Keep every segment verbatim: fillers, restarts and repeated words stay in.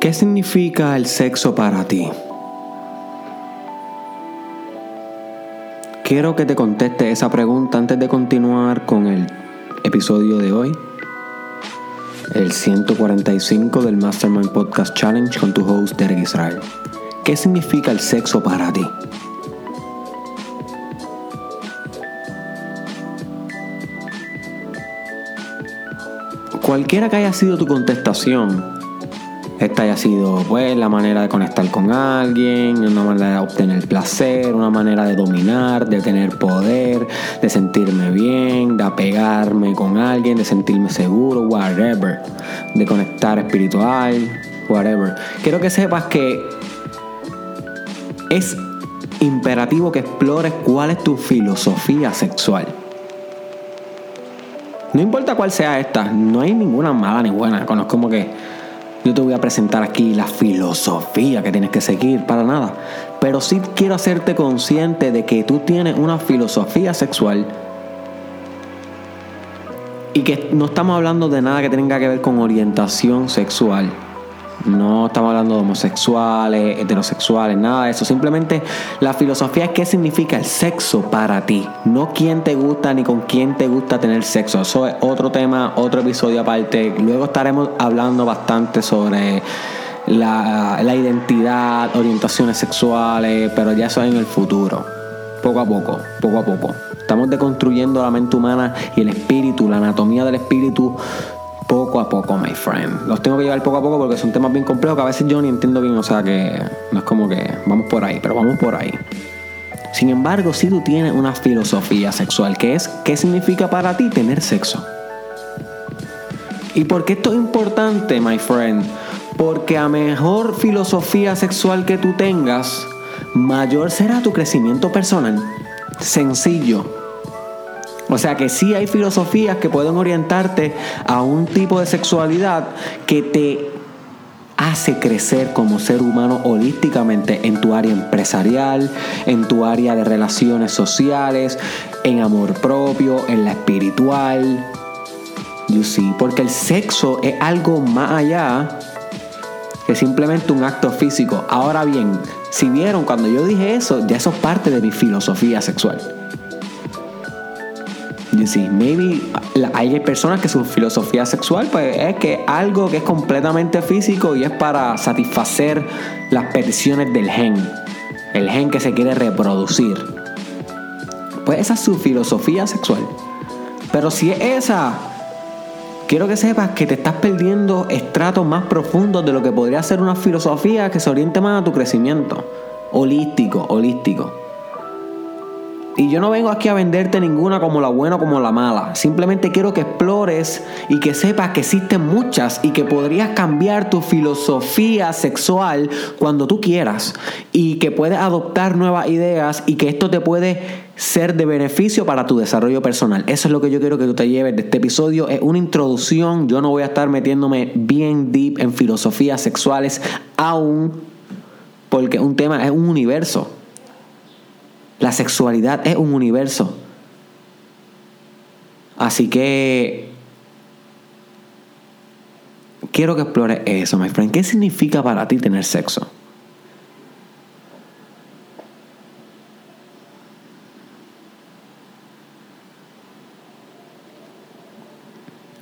¿Qué significa el sexo para ti? Quiero que te conteste esa pregunta antes de continuar con el episodio de hoy, el ciento cuarenta y cinco del Mastermind Podcast Challenge con tu host Derek Israel. ¿Qué significa el sexo para ti? Cualquiera que haya sido tu contestación, esta haya sido pues la manera de conectar con alguien, una manera de obtener placer, una manera de dominar, de tener poder, de sentirme bien, de apegarme con alguien, de sentirme seguro, whatever, de conectar espiritual, whatever. Quiero que sepas que es imperativo que explores cuál es tu filosofía sexual. No importa cuál sea esta, no hay ninguna mala ni buena. No es como que yo te voy a presentar aquí la filosofía que tienes que seguir, para nada. Pero sí quiero hacerte consciente de que tú tienes una filosofía sexual y que no estamos hablando de nada que tenga que ver con orientación sexual. No estamos hablando de homosexuales, heterosexuales, nada de eso. Simplemente la filosofía es qué significa el sexo para ti. No quién te gusta ni con quién te gusta tener sexo. Eso es otro tema, otro episodio aparte. Luego estaremos hablando bastante sobre la, la identidad, orientaciones sexuales, pero ya eso es en el futuro. Poco a poco, poco a poco. Estamos deconstruyendo la mente humana y el espíritu, la anatomía del espíritu, poco a poco, my friend. Los tengo que llevar poco a poco porque son temas bien complejos que a veces yo ni entiendo bien, o sea que no es como que vamos por ahí, pero vamos por ahí. Sin embargo, si tú tienes una filosofía sexual, que es ¿qué significa para ti tener sexo? ¿Y por qué esto es importante, my friend? Porque a mejor filosofía sexual que tú tengas, mayor será tu crecimiento personal. Sencillo. O sea que sí hay filosofías que pueden orientarte a un tipo de sexualidad que te hace crecer como ser humano holísticamente en tu área empresarial, en tu área de relaciones sociales, en amor propio, en la espiritual. You see, porque el sexo es algo más allá que simplemente un acto físico. Ahora bien, si vieron, cuando yo dije eso, ya eso es parte de mi filosofía sexual. You see, maybe hay personas que su filosofía sexual pues es que algo que es completamente físico y es para satisfacer las peticiones del gen, el gen que se quiere reproducir. Pues esa es su filosofía sexual. Pero si es esa, quiero que sepas que te estás perdiendo estratos más profundos de lo que podría ser una filosofía que se oriente más a tu crecimiento holístico, holístico. Y yo no vengo aquí a venderte ninguna como la buena o como la mala. Simplemente quiero que explores y que sepas que existen muchas y que podrías cambiar tu filosofía sexual cuando tú quieras. Y que puedes adoptar nuevas ideas y que esto te puede ser de beneficio para tu desarrollo personal. Eso es lo que yo quiero que tú te lleves de este episodio. Es una introducción. Yo no voy a estar metiéndome bien deep en filosofías sexuales aún, porque un tema es un universo. La sexualidad es un universo. Así que quiero que explores eso, my friend. ¿Qué significa para ti tener sexo?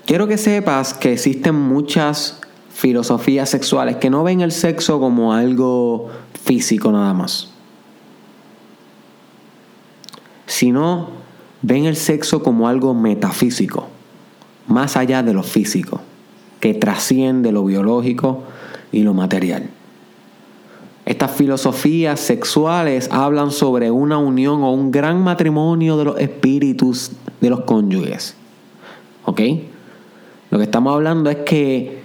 Quiero que sepas que existen muchas filosofías sexuales que no ven el sexo como algo físico nada más, sino ven el sexo como algo metafísico, más allá de lo físico, que trasciende lo biológico y lo material. Estas filosofías sexuales hablan sobre una unión o un gran matrimonio de los espíritus de los cónyuges. ¿Ok? Lo que estamos hablando es que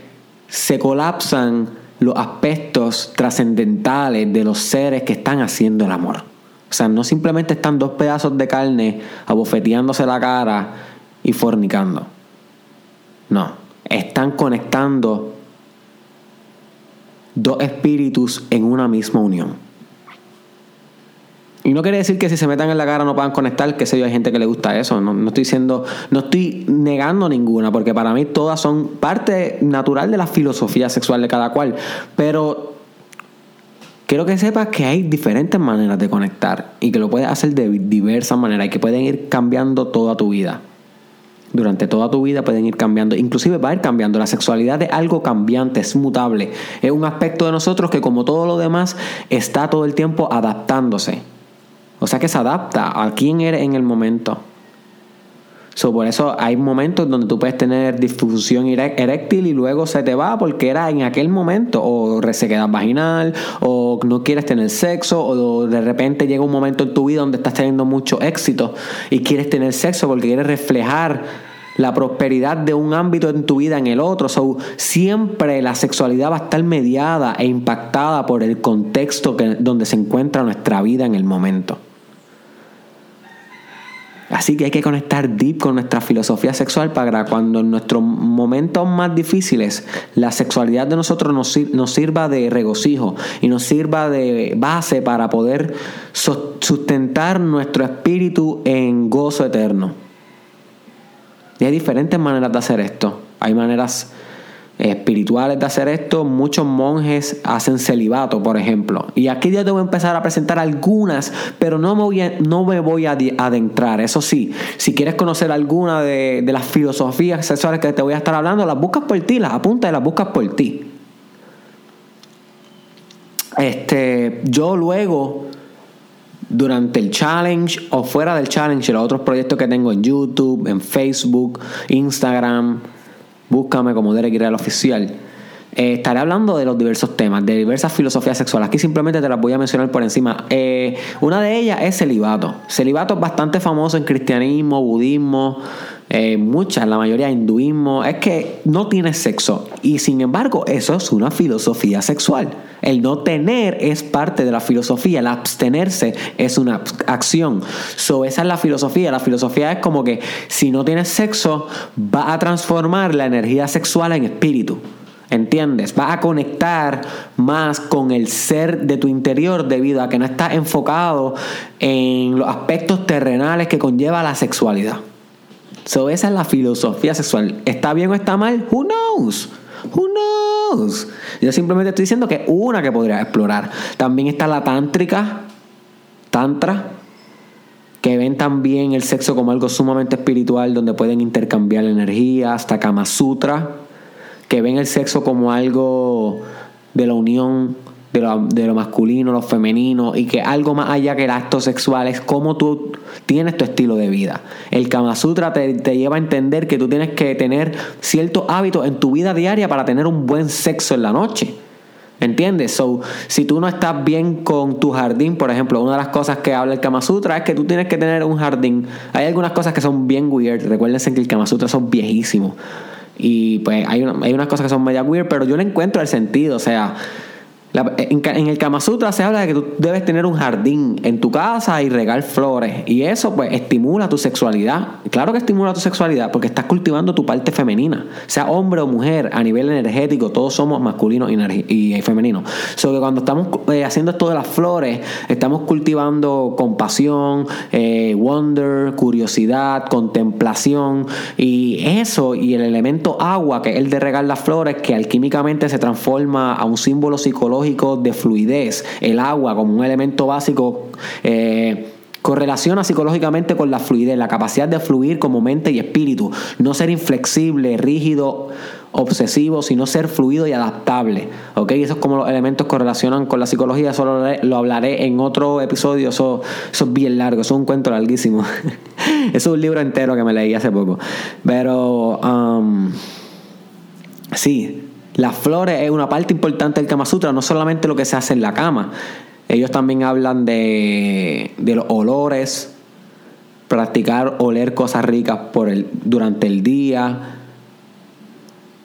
se colapsan los aspectos trascendentales de los seres que están haciendo el amor. O sea, no simplemente están dos pedazos de carne abofeteándose la cara y fornicando. No, están conectando dos espíritus en una misma unión. Y no quiere decir que si se metan en la cara no puedan conectar, qué sé yo, hay gente que le gusta eso. No, no estoy diciendo, no estoy negando ninguna, porque para mí todas son parte natural de la filosofía sexual de cada cual. Pero quiero que sepas que hay diferentes maneras de conectar y que lo puedes hacer de diversas maneras y que pueden ir cambiando toda tu vida. Durante toda tu vida pueden ir cambiando. Inclusive va a ir cambiando. La sexualidad es algo cambiante, es mutable. Es un aspecto de nosotros que, como todo lo demás, está todo el tiempo adaptándose. O sea que se adapta a quién eres en el momento. So, por eso hay momentos donde tú puedes tener disfunción eréctil y luego se te va porque era en aquel momento, o resequedad vaginal, o no quieres tener sexo, o de repente llega un momento en tu vida donde estás teniendo mucho éxito y quieres tener sexo porque quieres reflejar la prosperidad de un ámbito en tu vida en el otro. So, siempre la sexualidad va a estar mediada e impactada por el contexto que, donde se encuentra nuestra vida en el momento. Así que hay que conectar deep con nuestra filosofía sexual para cuando en nuestros momentos más difíciles la sexualidad de nosotros nos, sir- nos sirva de regocijo y nos sirva de base para poder so- sustentar nuestro espíritu en gozo eterno. Y hay diferentes maneras de hacer esto. Hay maneras espirituales de hacer esto. Muchos monjes hacen celibato, por ejemplo, y aquí yo te voy a empezar a presentar algunas, pero no me voy a, no me voy a adentrar. Eso sí, si quieres conocer alguna de, de las filosofías sexuales que te voy a estar hablando, las buscas por ti, las apuntas y las buscas por ti. Este, yo luego, durante el challenge o fuera del challenge, los otros proyectos que tengo en YouTube, en Facebook, Instagram, búscame como Derek Israel Oficial. Eh, estaré hablando de los diversos temas, de diversas filosofías sexuales. Aquí simplemente te las voy a mencionar por encima. Eh, una de ellas es celibato. Celibato es bastante famoso en cristianismo, budismo, eh, muchas, la mayoría hinduismo. Es que no tienes sexo. Y sin embargo, eso es una filosofía sexual. El no tener es parte de la filosofía. El abstenerse es una acción. So, esa es la filosofía. La filosofía es como que si no tienes sexo, va a transformar la energía sexual en espíritu. ¿Entiendes? Vas a conectar más con el ser de tu interior debido a que no estás enfocado en los aspectos terrenales que conlleva la sexualidad. So, esa es la filosofía sexual. ¿Está bien o está mal? Who knows? Who knows? Yo simplemente estoy diciendo que una que podrías explorar. También está la tántrica, tantra, que ven también el sexo como algo sumamente espiritual donde pueden intercambiar energía, hasta Kama Sutra, que ven el sexo como algo de la unión de lo, de lo masculino, lo femenino, y que algo más allá que el acto sexual es cómo tú tienes tu estilo de vida. El Kama Sutra te, te lleva a entender que tú tienes que tener ciertos hábitos en tu vida diaria para tener un buen sexo en la noche. ¿Entiendes? So, si tú no estás bien con tu jardín, por ejemplo, una de las cosas que habla el Kama Sutra es que tú tienes que tener un jardín. Hay algunas cosas que son bien weird. Recuérdense que el Kama Sutra son viejísimos. Y pues hay, una, hay unas cosas que son media weird, pero yo le encuentro el sentido. O sea, la, en, en el Kama Sutra se habla de que tú debes tener un jardín en tu casa y regar flores. Y eso pues estimula tu sexualidad. Claro que estimula tu sexualidad porque estás cultivando tu parte femenina. Sea hombre o mujer, a nivel energético, todos somos masculinos y, energi- y femeninos. So que cuando estamos eh, haciendo esto de las flores, estamos cultivando compasión, eh, wonder, curiosidad, contemplación. Y eso y el elemento agua, que es el de regar las flores, que alquímicamente se transforma a un símbolo psicológico de fluidez. El agua como un elemento básico eh, correlaciona psicológicamente con la fluidez, la capacidad de fluir como mente y espíritu, no ser inflexible, rígido, obsesivo, sino ser fluido y adaptable. ¿Ok? Eso es como los elementos correlacionan con la psicología. Eso lo, lo hablaré en otro episodio. Eso, eso es bien largo, eso es un cuento larguísimo. Eso es un libro entero que me leí hace poco. Pero um, sí, las flores es una parte importante del Kama Sutra, no solamente lo que se hace en la cama. Ellos también hablan de, de los olores, practicar oler cosas ricas por el, durante el día,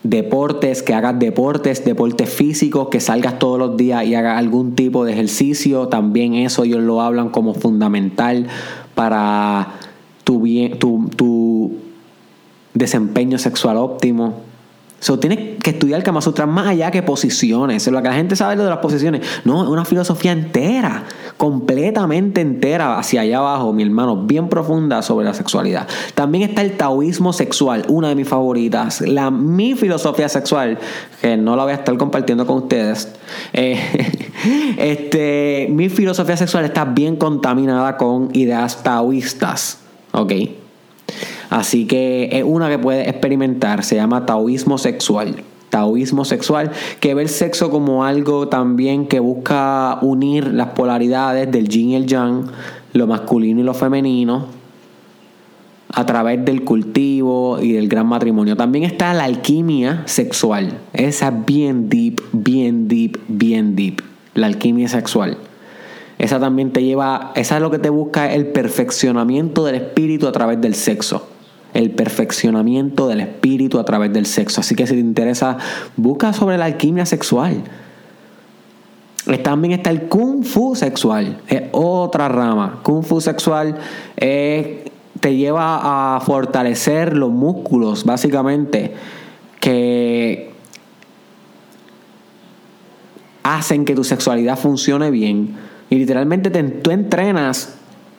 deportes, que hagas deportes, deportes físicos, que salgas todos los días y hagas algún tipo de ejercicio. También eso ellos lo hablan como fundamental para tu, bien, tu, tu desempeño sexual óptimo. So, tienes que estudiar el Kama Sutra más allá que posiciones. Lo que la gente sabe de las posiciones, no, es una filosofía entera, completamente entera, hacia allá abajo, mi hermano, bien profunda sobre la sexualidad. También está el taoísmo sexual, una de mis favoritas, la, mi filosofía sexual, que no la voy a estar compartiendo con ustedes. Eh, este, mi filosofía sexual está bien contaminada con ideas taoístas, ¿ok? Así que es una que puedes experimentar, se llama taoísmo sexual. Taoísmo sexual, que ve el sexo como algo también que busca unir las polaridades del yin y el yang, lo masculino y lo femenino, a través del cultivo y del gran matrimonio. También está la alquimia sexual, esa bien deep, bien deep, bien deep, la alquimia sexual. Esa también te lleva, esa es lo que te busca, el perfeccionamiento del espíritu a través del sexo. El perfeccionamiento del espíritu a través del sexo. Así que si te interesa, busca sobre la alquimia sexual. También está el Kung Fu sexual, es otra rama. Kung Fu sexual eh, te lleva a fortalecer los músculos, básicamente, que hacen que tu sexualidad funcione bien. Y literalmente te, tú entrenas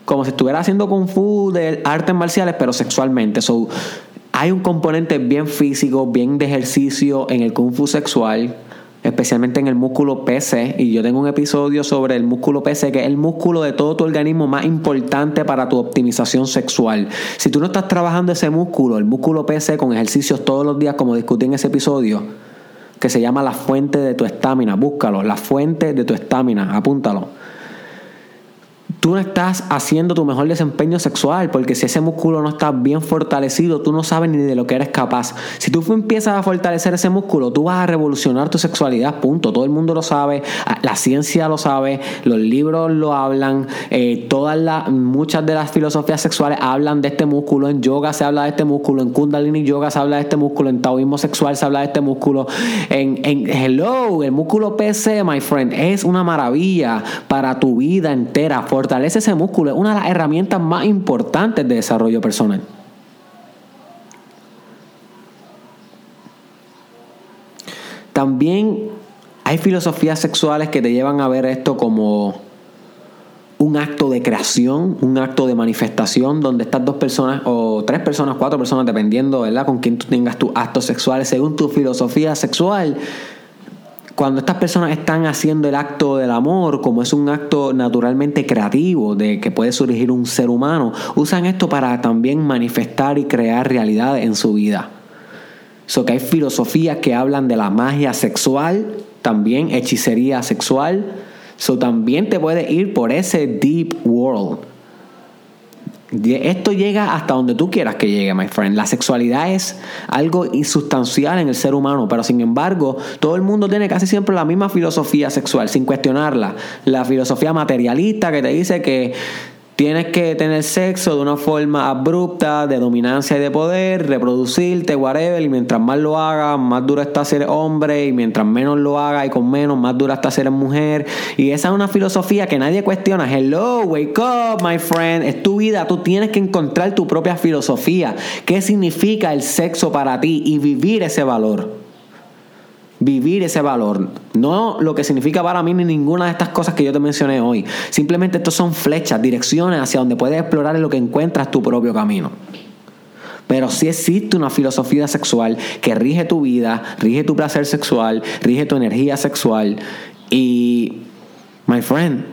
como si estuvieras haciendo Kung Fu de artes marciales, pero sexualmente. So, hay un componente bien físico, bien de ejercicio en el Kung Fu sexual, especialmente en el músculo P C. Y yo tengo un episodio sobre el músculo P C, que es el músculo de todo tu organismo más importante para tu optimización sexual. Si tú no estás trabajando ese músculo, el músculo P C, con ejercicios todos los días, como discutí en ese episodio, que se llama la fuente de tu estamina, búscalo, la fuente de tu estamina, apúntalo. Tú no estás haciendo tu mejor desempeño sexual, porque si ese músculo no está bien fortalecido, tú no sabes ni de lo que eres capaz. Si tú empiezas a fortalecer ese músculo, tú vas a revolucionar tu sexualidad, punto. Todo el mundo lo sabe, la ciencia lo sabe, los libros lo hablan, eh, todas las, muchas de las filosofías sexuales hablan de este músculo. En yoga se habla de este músculo, en kundalini yoga se habla de este músculo, en taoísmo sexual se habla de este músculo, en, en hello, el músculo P C, my friend, es una maravilla para tu vida entera. Fortalece ese músculo, es una de las herramientas más importantes de desarrollo personal. También hay filosofías sexuales que te llevan a ver esto como un acto de creación, un acto de manifestación, donde estas dos personas, o tres personas, cuatro personas, dependiendo, ¿verdad?, con quién tú tengas tus actos sexuales, según tu filosofía sexual. Cuando estas personas están haciendo el acto del amor, como es un acto naturalmente creativo de que puede surgir un ser humano, usan esto para también manifestar y crear realidades en su vida. So que hay filosofías que hablan de la magia sexual, también hechicería sexual. So también te puedes ir por ese deep world. Esto llega hasta donde tú quieras que llegue, my friend. La sexualidad es algo insustancial en el ser humano, pero sin embargo, todo el mundo tiene casi siempre la misma filosofía sexual, sin cuestionarla. La filosofía materialista, que te dice que tienes que tener sexo de una forma abrupta, de dominancia y de poder, reproducirte, whatever, y mientras más lo hagas, más duro está ser hombre, y mientras menos lo hagas y con menos, más dura está ser mujer. Y esa es una filosofía que nadie cuestiona. Hello, wake up, my friend. Es tu vida, tú tienes que encontrar tu propia filosofía. ¿Qué significa el sexo para ti? Y vivir ese valor. Vivir ese valor. No lo que significa para mí ni ninguna de estas cosas que yo te mencioné hoy. Simplemente estos son flechas, direcciones hacia donde puedes explorar en lo que encuentras tu propio camino. Pero sí existe una filosofía sexual que rige tu vida, rige tu placer sexual, rige tu energía sexual. Y, my friend,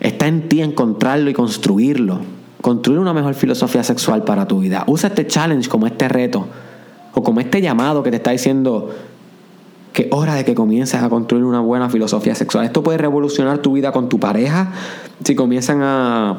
está en ti encontrarlo y construirlo. Construir una mejor filosofía sexual para tu vida. Usa este challenge como este reto, o como este llamado que te está diciendo que es hora de que comiences a construir una buena filosofía sexual. Esto puede revolucionar tu vida con tu pareja si comienzan a,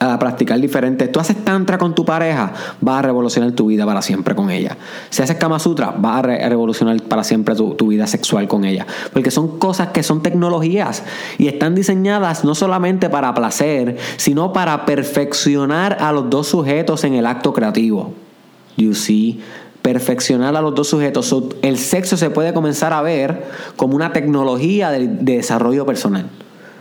a practicar diferentes. Tú haces tantra con tu pareja, vas a revolucionar tu vida para siempre con ella. Si haces Kama Sutra, vas a re- revolucionar para siempre tu, tu vida sexual con ella. Porque son cosas que son tecnologías y están diseñadas no solamente para placer, sino para perfeccionar a los dos sujetos en el acto creativo. You see? Perfeccionar a los dos sujetos. El sexo se puede comenzar a ver como una tecnología de, de desarrollo personal.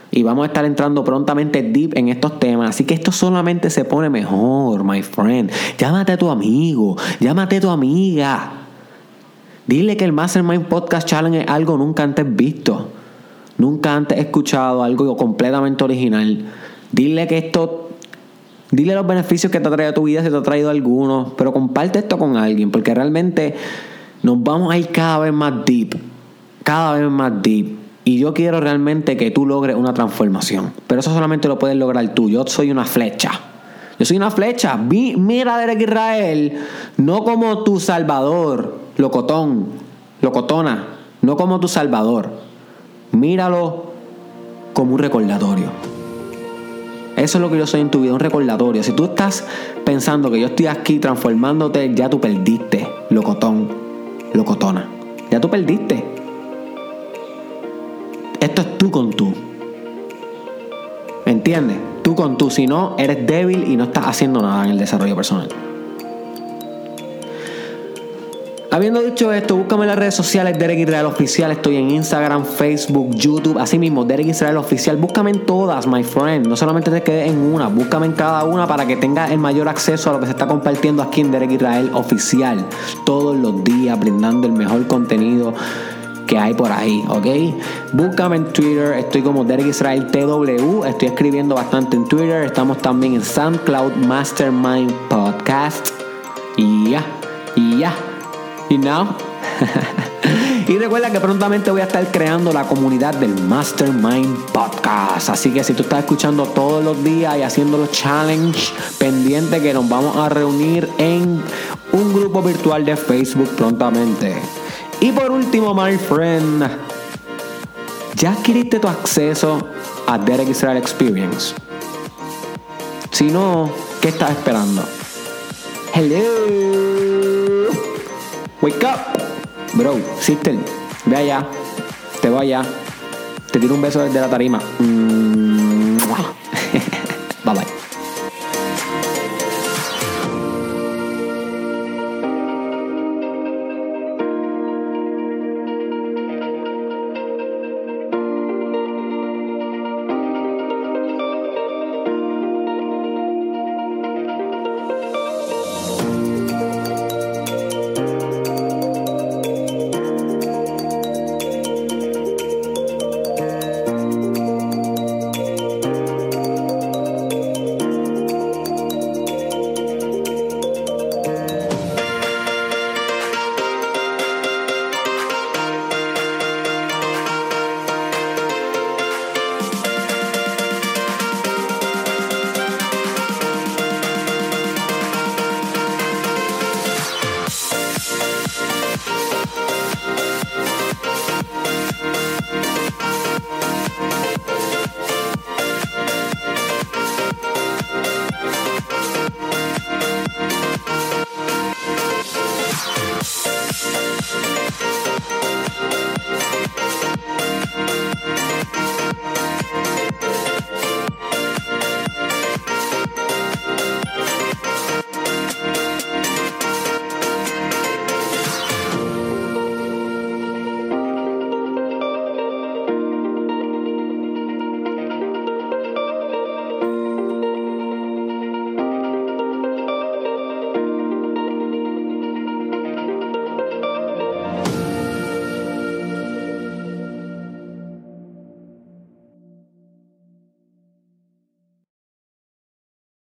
Y vamos a estar entrando prontamente deep en estos temas. Así que esto solamente se pone mejor, my friend. Llámate a tu amigo, llámate a tu amiga. Dile que el Mastermind Podcast Challenge es algo nunca antes visto, nunca antes escuchado, algo completamente original. Dile que esto, dile los beneficios que te ha traído a tu vida, si te ha traído alguno, pero comparte esto con alguien, porque realmente nos vamos a ir cada vez más deep, cada vez más deep. Y yo quiero realmente que tú logres una transformación, pero eso solamente lo puedes lograr tú. Yo soy una flecha. Yo soy una flecha. Mira a Derek Israel, no como tu salvador, locotón, locotona, no como tu salvador. Míralo como un recordatorio. Eso es lo que yo soy en tu vida, un recordatorio. Si tú estás pensando que yo estoy aquí transformándote, ya tú perdiste, locotón, locotona. Ya tú perdiste. Esto es tú con tú. ¿Me entiendes? Tú con tú, si no, eres débil y no estás haciendo nada en el desarrollo personal. Habiendo dicho esto, búscame en las redes sociales Derek Israel Oficial. Estoy en Instagram, Facebook, YouTube, así mismo, Derek Israel Oficial. Búscame en todas, my friend. No solamente te quedes en una, búscame en cada una para que tengas el mayor acceso a lo que se está compartiendo aquí en Derek Israel Oficial. Todos los días brindando el mejor contenido que hay por ahí, ¿ok? Búscame en Twitter, estoy como Derek Israel T W, estoy escribiendo bastante en Twitter, estamos también en SoundCloud, Mastermind Podcast, y ya, y ya, y now. Y recuerda que prontamente voy a estar creando la comunidad del Mastermind Podcast, así que si tú estás escuchando todos los días y haciendo los challenges, pendiente que nos vamos a reunir en un grupo virtual de Facebook prontamente. Y por último, my friend, ¿ya adquiriste tu acceso a Derek Israel Experience? Si no, ¿qué estás esperando? Hello, wake up, bro, sister, ve allá, te voy allá, te tiro un beso desde la tarima. Mm.